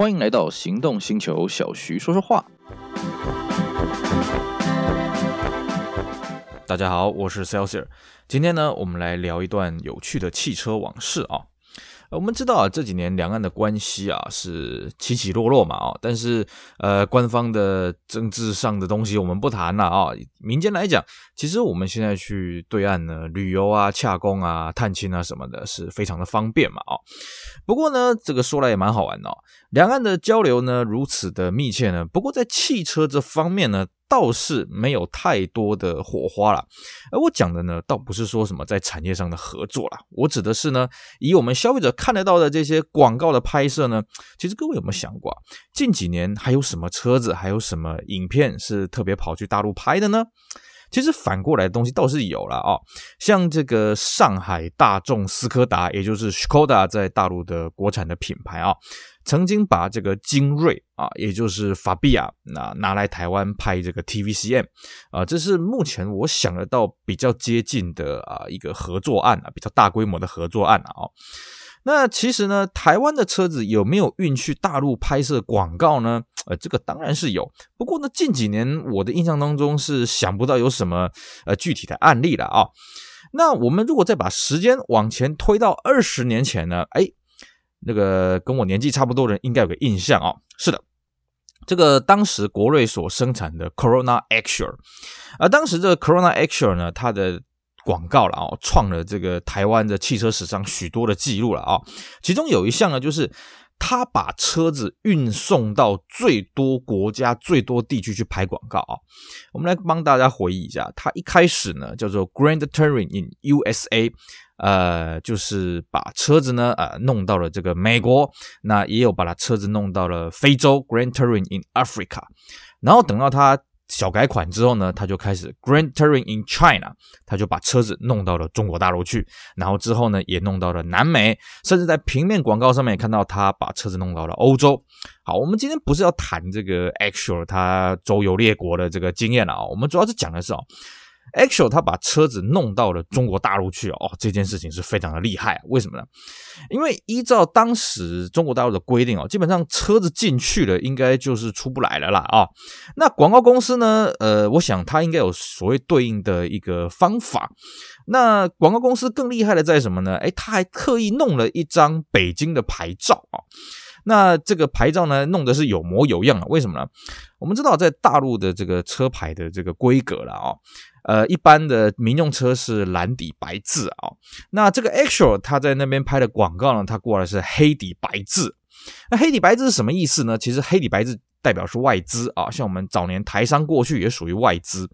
欢迎来到行动星球，小徐说说话。大家好，我是 Celsior。今天呢，我们来聊一段有趣的汽车往事啊。我们知道啊，这几年两岸的关系啊是起起落落嘛啊，但是官方的政治上的东西我们不谈了啊。民间来讲，其实我们现在去对岸呢旅游啊、洽公啊、探亲啊什么的，是非常的方便嘛啊。不过呢，这个说来也蛮好玩的啊，两岸的交流呢如此的密切呢，不过在汽车这方面呢，倒是没有太多的火花啦。我讲的呢，倒不是说什么在产业上的合作啦，我指的是呢，以我们消费者看得到的这些广告的拍摄呢，其实各位有没有想过，近几年还有什么车子，还有什么影片是特别跑去大陆拍的呢？其实反过来的东西倒是有啦啊，像这个上海大众斯柯达，也就是 Shkoda 在大陆的国产的品牌啊，曾经把这个精锐啊，也就是法比亚拿来台湾拍这个 TVCM 啊，这是目前我想得到比较接近的啊一个合作案啊，比较大规模的合作案啊。那其实呢，台湾的车子有没有运去大陆拍摄广告呢？这个当然是有，不过呢，近几年我的印象当中是想不到有什么具体的案例了啊。那我们如果再把时间往前推到20年前呢，那个跟我年纪差不多的人应该有个印象啊。是的，这个当时国瑞所生产的 Corona Action， 当时这个 Corona Action 呢，它的广告了啊，创了这个台湾的汽车史上许多的记录了啊。其中有一项呢，就是他把车子运送到最多国家、最多地区去拍广告啊。我们来帮大家回忆一下，他一开始呢叫做 Grand Touring in USA， 就是把车子呢弄到了这个美国，那也有把他车子弄到了非洲 Grand Touring in Africa， 然后等到他小改款之后呢，他就开始 Grand Touring in China， 他就把车子弄到了中国大陆去，然后之后呢也弄到了南美，甚至在平面广告上面也看到他把车子弄到了欧洲。好，我们今天不是要谈这个 Exsior 他周游列国的这个经验了啊，我们主要是讲的是Exsior 他把车子弄到了中国大陆去哦，这件事情是非常的厉害啊。为什么呢？因为依照当时中国大陆的规定哦，基本上车子进去了应该就是出不来了啦啊。那广告公司呢，我想他应该有所谓对应的一个方法。那广告公司更厉害的在什么呢？他还特意弄了一张北京的牌照啊。那这个牌照呢，弄的是有模有样啊。为什么呢？我们知道在大陆的这个车牌的这个规格啦啊，一般的民用车是蓝底白字啊，那这个 Exsior 他在那边拍的广告呢，他过来是黑底白字。那黑底白字是什么意思呢？其实黑底白字代表是外资啊，像我们早年台商过去也属于外资，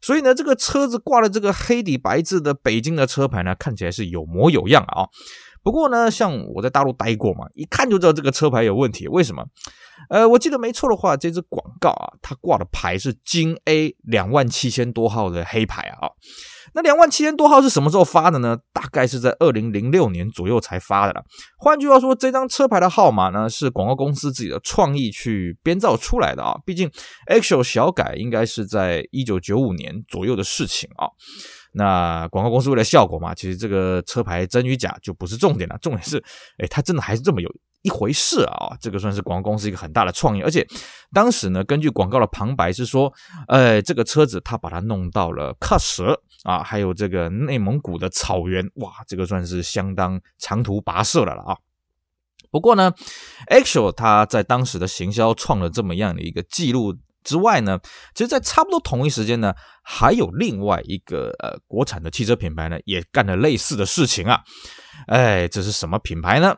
所以呢，这个车子挂了这个黑底白字的北京的车牌呢，看起来是有模有样啊。不过呢，像我在大陆待过嘛，一看就知道这个车牌有问题。为什么？我记得没错的话，这支广告啊，它挂的牌是京 A 27000多号的黑牌啊。那27000多号是什么时候发的呢？大概是在2006年左右才发的了。换句话说，这张车牌的号码呢，是广告公司自己的创意去编造出来的啊。毕竟 Exsior 小改应该是在1995年左右的事情啊。那广告公司为了效果嘛，其实这个车牌真与假就不是重点了，重点是它真的还是这么有一回事啊。这个算是广告公司一个很大的创意，而且当时呢，根据广告的旁白是说，这个车子他把它弄到了喀什啊，还有这个内蒙古的草原，哇，这个算是相当长途跋涉了啊。不过呢 ，Exsior 他在当时的行销创了这么样的一个记录之外呢，其实在差不多同一时间呢，还有另外一个国产的汽车品牌呢，也干了类似的事情啊。这是什么品牌呢？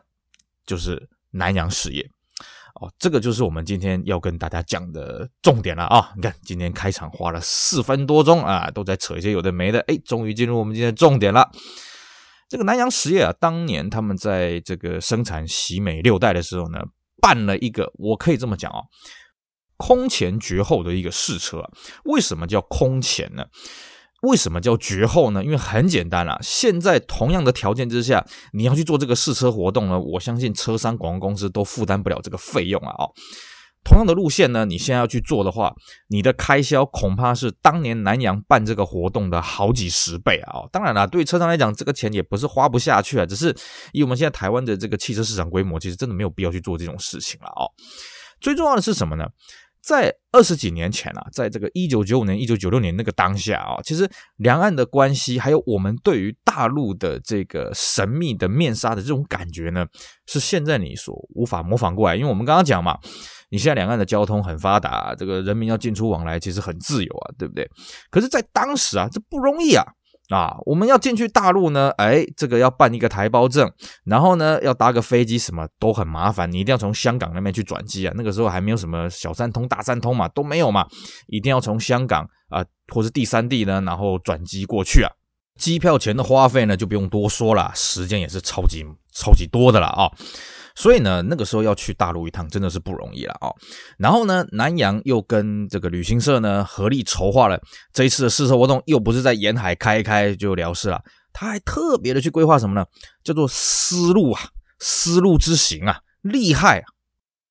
就是南洋实业哦，这个就是我们今天要跟大家讲的重点了啊。你看今天开场花了4分多钟啊，都在扯一些有的没的，终于进入我们今天的重点了。这个南洋实业啊，当年他们在这个生产喜美6代的时候呢，办了一个，我可以这么讲哦，空前绝后的一个试车啊。为什么叫空前呢？为什么叫绝后呢？因为很简单啦，现在同样的条件之下，你要去做这个试车活动呢，我相信车商广告公司都负担不了这个费用啊。同样的路线呢，你现在要去做的话，你的开销恐怕是当年南洋办这个活动的好几十倍啊！当然啦，对车商来讲，这个钱也不是花不下去啊，只是以我们现在台湾的这个汽车市场规模，其实真的没有必要去做这种事情了啊！最重要的是什么呢？在20几年前啊，在这个1995年、1996年那个当下啊，其实两岸的关系，还有我们对于大陆的这个神秘的面纱的这种感觉呢，是现在你所无法模仿过来。因为我们刚刚讲嘛，你现在两岸的交通很发达，这个人民要进出往来其实很自由啊，对不对？可是在当时啊，这不容易啊。我们要进去大陆呢，这个要办一个台胞证，然后呢要搭个飞机，什么都很麻烦，你一定要从香港那边去转机啊。那个时候还没有什么小三通大三通嘛，都没有嘛，一定要从香港或是第三地呢，然后转机过去啊。机票钱的花费呢就不用多说了，时间也是超级多的了啊。所以呢，那个时候要去大陆一趟真的是不容易了啊。然后呢，南洋又跟这个旅行社呢合力筹划了这一次的试车活动，又不是在沿海开一开就了事了，他还特别的去规划什么呢？叫做丝路之行啊，厉害啊！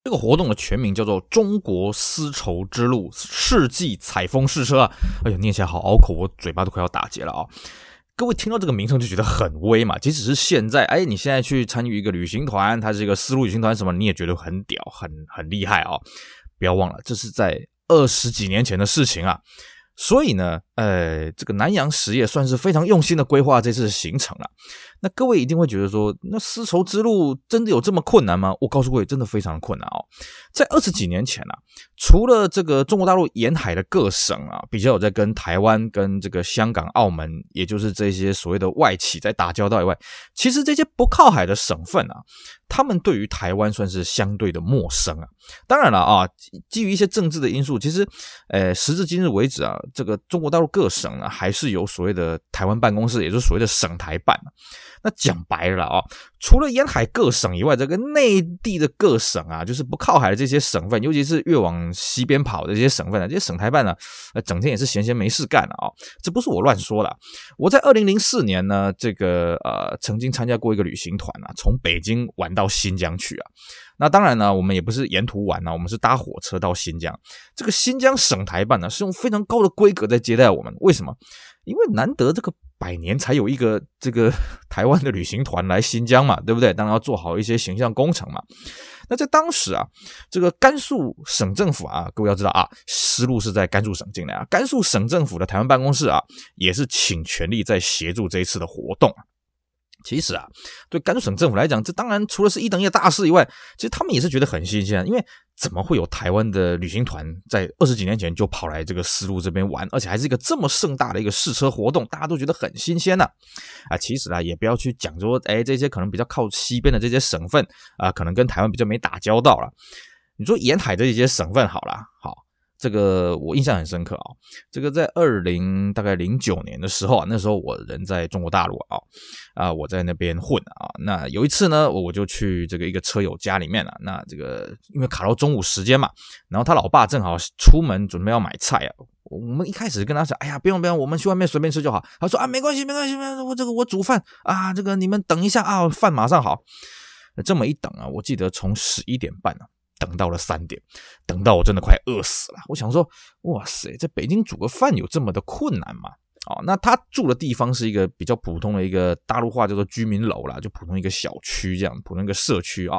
这个活动的全名叫做中国丝绸之路世纪采风试车啊。哎呦，念起来好拗口，我嘴巴都快要打结了啊。各位听到这个名称就觉得很威嘛，即使是现在，你现在去参与一个旅行团，它是一个丝路旅行团什么，你也觉得很屌，很厉害啊、哦！不要忘了，这是在20几年前的事情啊。所以呢，这个南洋实业算是非常用心的规划这次行程了。那各位一定会觉得说，那丝绸之路真的有这么困难吗？我告诉各位，真的非常困难哦。在20几年前啊，除了这个中国大陆沿海的各省啊，比较有在跟台湾、跟这个香港、澳门，也就是这些所谓的外企在打交道以外，其实这些不靠海的省份啊，他们对于台湾算是相对的陌生啊。当然了啊，基于一些政治的因素，其实，时至今日为止啊，这个中国大陆各省呢，还是有所谓的台湾办公室，也就是所谓的省台办。那讲白了啊，除了沿海各省以外，这个内地的各省啊，就是不靠海的这些省份，尤其是越往西边跑的这些省份啊，这些省台办呢，整天也是闲没事干啊。这不是我乱说的，我在2004年呢，这个曾经参加过一个旅行团啊，从北京玩到新疆去啊。那当然呢，我们也不是沿途玩啊，我们是搭火车到新疆。这个新疆省台办呢，是用非常高的规格在接待我们，为什么？因为难得这个100年才有一个这个台湾的旅行团来新疆嘛，对不对？当然要做好一些形象工程嘛。那在当时啊，这个甘肃省政府啊，各位要知道啊，丝路是在甘肃省境内啊，甘肃省政府的台湾办公室啊，也是请全力在协助这一次的活动。其实啊，对甘肃省政府来讲，这当然除了是1等1的大事以外，其实他们也是觉得很新鲜，因为怎么会有台湾的旅行团在20几年前就跑来这个丝路这边玩，而且还是一个这么盛大的一个试车活动，大家都觉得很新鲜啊，其实啊，也不要去讲说，这些可能比较靠西边的这些省份啊，可能跟台湾比较没打交道了。你说沿海这些省份好了，好。这个我印象很深刻啊、这个在2009年的时候啊，那时候我人在中国大陆啊，我在那边混啊。那有一次呢，我就去这个一个车友家里面啊，那这个因为卡到中午时间嘛，然后他老爸正好出门准备要买菜啊。我们一开始跟他讲，哎呀，不用，我们去外面随便吃就好。他说啊，没关系，我煮饭啊，这个你们等一下啊，饭马上好。这么一等啊，我记得从11点半啊。等到了3点，等到我真的快饿死了。我想说，哇塞，在北京煮个饭有这么的困难吗？那他住的地方是一个比较普通的一个大陆话叫做居民楼啦，就普通一个小区这样，普通一个社区啊。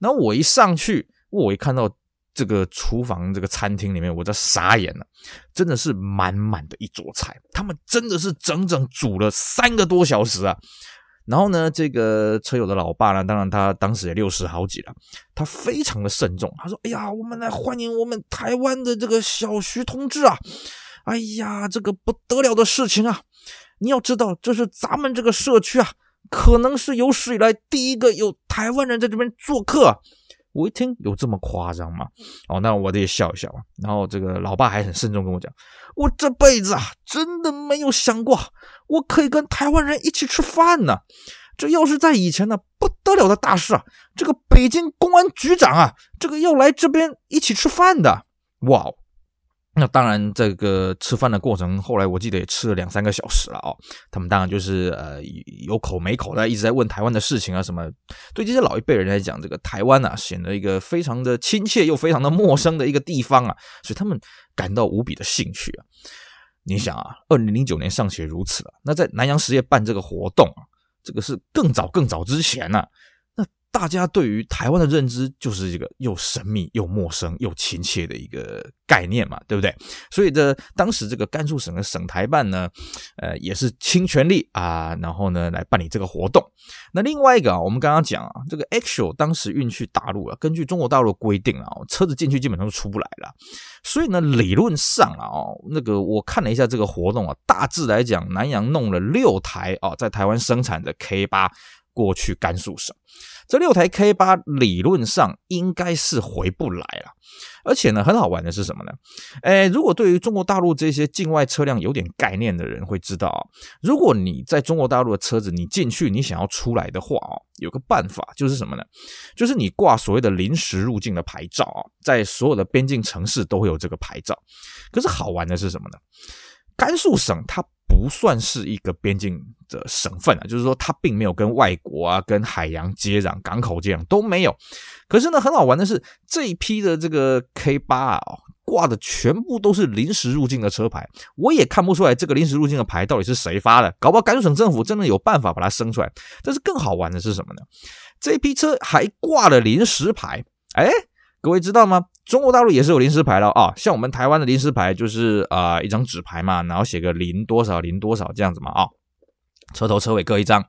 然后我一上去，我一看到这个厨房这个餐厅里面，我这傻眼了，真的是满满的一桌菜，他们真的是整整煮了3个多小时啊。然后呢，这个车友的老爸呢，当然他当时也60好几了，他非常的慎重。他说：“哎呀，我们来欢迎我们台湾的这个小徐同志啊！哎呀，这个不得了的事情啊！你要知道，这是咱们这个社区啊，可能是有史以来第一个有台湾人在这边做客啊。”我一听有这么夸张吗？那我得笑一笑啊。然后这个老爸还很慎重跟我讲，我这辈子啊真的没有想过我可以跟台湾人一起吃饭呢。这要是在以前呢，不得了的大事啊，这个北京公安局长啊，这个要来这边一起吃饭的。哇，那当然这个吃饭的过程后来我记得也吃了2-3个小时了哦。他们当然就是有口没口的一直在问台湾的事情啊什么。对这些老一辈人来讲，这个台湾啊显得一个非常的亲切又非常的陌生的一个地方啊，所以他们感到无比的兴趣啊。你想啊 ,2009 年尚且如此啊，那在南洋实业办这个活动啊，这个是更早之前啊，那大家对于台湾的认知就是一个又神秘又陌生又亲切的一个概念嘛，对不对？所以呢，当时这个甘肃省的省台办呢，也是倾全力啊，然后呢来办理这个活动。那另外一个啊，我们刚刚讲啊，这个 Exsior 当时运去大陆啊，根据中国大陆的规定啊，车子进去基本上就出不来了。所以呢，理论上啊，那个我看了一下这个活动啊，大致来讲，南洋弄了6台啊，在台湾生产的 K8 过去甘肃省。这6台 K8 理论上应该是回不来了。而且呢，很好玩的是什么呢？如果对于中国大陆这些境外车辆有点概念的人会知道啊，如果你在中国大陆的车子你进去你想要出来的话啊，有个办法就是什么呢？就是你挂所谓的临时入境的牌照啊，在所有的边境城市都会有这个牌照。可是好玩的是什么呢？甘肃省它不算是一个边境的省份啊，就是说它并没有跟外国啊、跟海洋接壤、港口接壤都没有。可是呢，很好玩的是，这一批的这个 K8 啊，挂的全部都是临时入境的车牌，我也看不出来这个临时入境的牌到底是谁发的，搞不好甘肃省政府真的有办法把它生出来。但是更好玩的是什么呢？这一批车还挂了临时牌，各位知道吗？中国大陆也是有临时牌了啊，像我们台湾的临时牌就是一张纸牌嘛，然后写个0多少0多少这样子嘛啊，车头车尾各一张。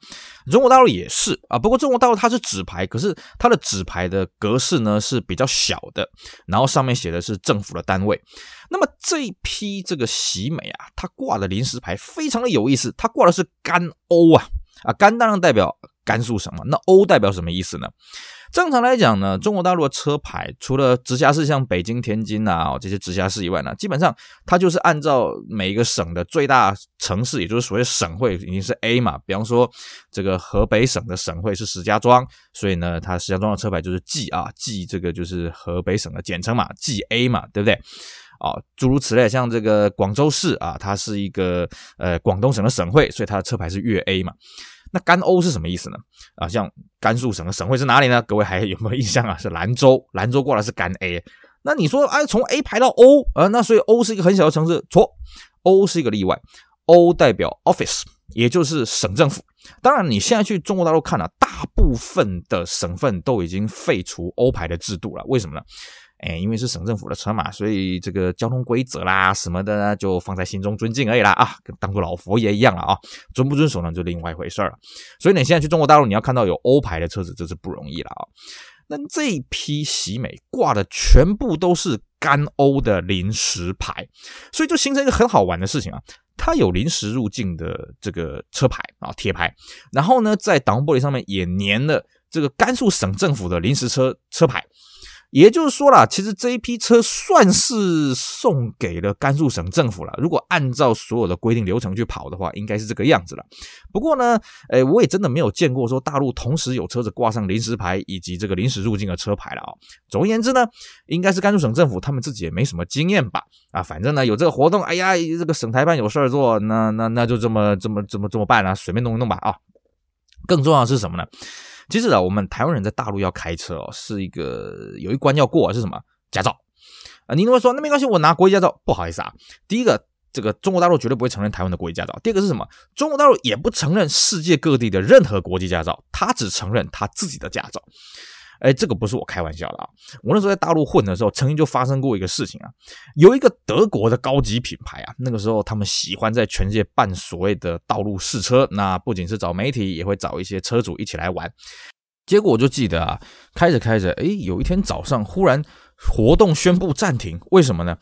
中国大陆也是啊，不过中国大陆它是纸牌，可是它的纸牌的格式呢是比较小的，然后上面写的是政府的单位。那么这一批这个喜美啊，它挂的临时牌非常的有意思，它挂的是甘欧啊，甘当然代表甘肃省嘛，那欧代表什么意思呢？正常来讲呢，中国大陆的车牌除了直辖市像北京、天津啊这些直辖市以外呢，基本上它就是按照每一个省的最大城市，也就是所谓省会已经是 A 嘛，比方说这个河北省的省会是石家庄，所以呢它石家庄的车牌就是 G 啊 ，G 这个就是河北省的简称嘛 ，GA 嘛，对不对？诸如此类，像这个广州市啊，它是一个广东省的省会，所以它的车牌是粤 A 嘛。那甘欧是什么意思呢？啊，像甘肃省的省会是哪里呢？各位还有没有印象啊？是兰州，兰州挂的是甘 A。那你说，从 A 排到 O 啊，那所以 O 是一个很小的城市，错 ，O 是一个例外 ，O 代表 office， 也就是省政府。当然，你现在去中国大陆看啊，大部分的省份都已经废除 O 排的制度了，为什么呢？因为是省政府的车嘛，所以这个交通规则啦什么的呢，就放在心中尊敬而已啦啊，跟当做老佛爷一样了啊，遵不遵守呢就另外一回事了。所以你现在去中国大陆，你要看到有欧牌的车子，这是不容易了啊。那这一批喜美挂的全部都是甘欧的临时牌，所以就形成一个很好玩的事情啊。它有临时入境的这个车牌啊，贴牌，然后呢，在挡风玻璃上面也粘了这个甘肃省政府的临时车牌。也就是说啦，其实这一批车算是送给了甘肃省政府了。如果按照所有的规定流程去跑的话，应该是这个样子了。不过呢，我也真的没有见过说大陆同时有车子挂上临时牌以及这个临时入境的车牌了啊。总而言之呢，应该是甘肃省政府他们自己也没什么经验吧。啊，反正呢有这个活动，哎呀，这个省台办有事儿做，那就这么办啊，随便弄一弄吧啊。更重要的是什么呢？其实啊，我们台湾人在大陆要开车哦，是一个有一关要过，是什么？驾照啊！你如果说那没关系，我拿国际驾照，不好意思啊。第一个，这个中国大陆绝对不会承认台湾的国际驾照。第二个是什么？中国大陆也不承认世界各地的任何国际驾照，他只承认他自己的驾照。这个不是我开玩笑的啊！我那时候在大陆混的时候，曾经就发生过一个事情啊，有一个德国的高级品牌啊，那个时候他们喜欢在全世界办所谓的道路试车，那不仅是找媒体，也会找一些车主一起来玩。结果我就记得啊，开着，有一天早上忽然活动宣布暂停，为什么呢？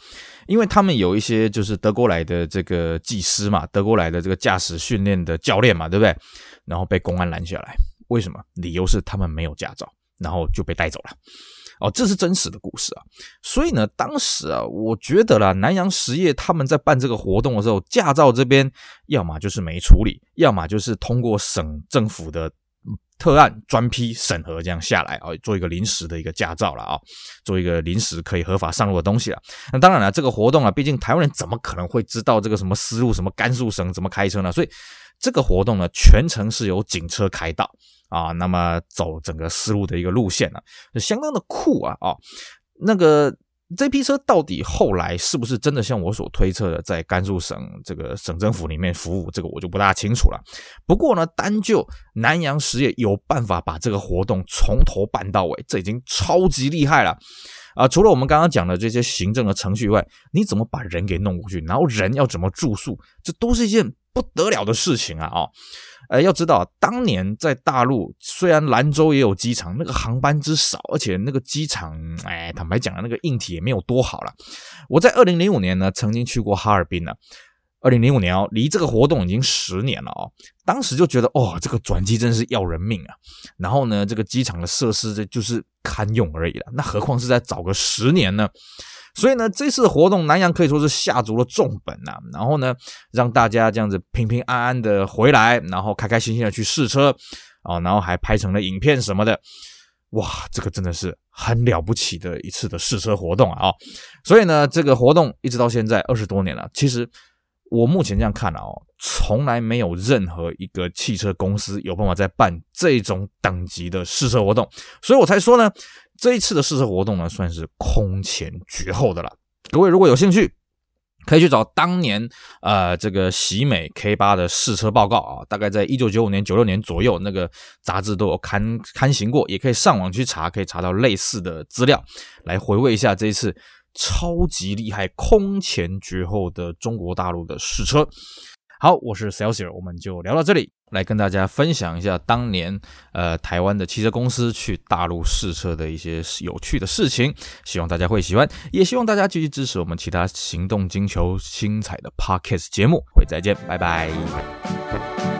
因为他们有一些就是德国来的这个技师嘛，德国来的这个驾驶训练的教练嘛，对不对？然后被公安拦下来，为什么？理由是他们没有驾照。然后就被带走了，这是真实的故事啊。所以呢，当时啊，我觉得啦，南洋实业他们在办这个活动的时候，驾照这边要么就是没处理，要么就是通过省政府的特案专批审核这样下来啊，做一个临时的一个驾照了啊，做一个临时可以合法上路的东西了。那当然了，这个活动啊，毕竟台湾人怎么可能会知道这个什么丝路、什么甘肃省怎么开车呢？所以这个活动呢，全程是由警车开道啊，那么走整个丝路的一个路线啊，相当的酷啊啊，那个。这批车到底后来是不是真的像我所推测的在甘肃省这个省政府里面服务，这个我就不大清楚了。不过呢，单就南洋实业有办法把这个活动从头办到尾，这已经超级厉害了啊！除了我们刚刚讲的这些行政的程序外，你怎么把人给弄过去，然后人要怎么住宿，这都是一件不得了的事情啊！哦，要知道，当年在大陆，虽然兰州也有机场，那个航班之少，而且那个机场，坦白讲，那个硬体也没有多好了。我在2005年呢，曾经去过哈尔滨了。2005年哦，离这个活动已经10年了哦。当时就觉得，哦，这个转机真是要人命啊。然后呢，这个机场的设施这就是堪用而已了，那何况是再早个10年呢？所以呢，这次活动南洋可以说是下足了重本啊，然后呢，让大家这样子平平安安的回来，然后开开心心的去试车啊，然后还拍成了影片什么的。哇，这个真的是很了不起的一次的试车活动啊！所以呢，这个活动一直到现在20多年了，其实。我目前这样看啊，从来没有任何一个汽车公司有办法在办这种等级的试车活动，所以我才说呢，这一次的试车活动呢，算是空前绝后的了。各位如果有兴趣，可以去找当年这个喜美 K8 的试车报告啊，大概在1995年、96年左右，那个杂志都有刊行过，也可以上网去查，可以查到类似的资料，来回味一下这一次。超级厉害空前绝后的中国大陆的试车。好，我是 Celsior， 我们就聊到这里，来跟大家分享一下当年台湾的汽车公司去大陆试车的一些有趣的事情，希望大家会喜欢，也希望大家继续支持我们其他行动金球精彩的 Podcast 节目，会再见，拜拜。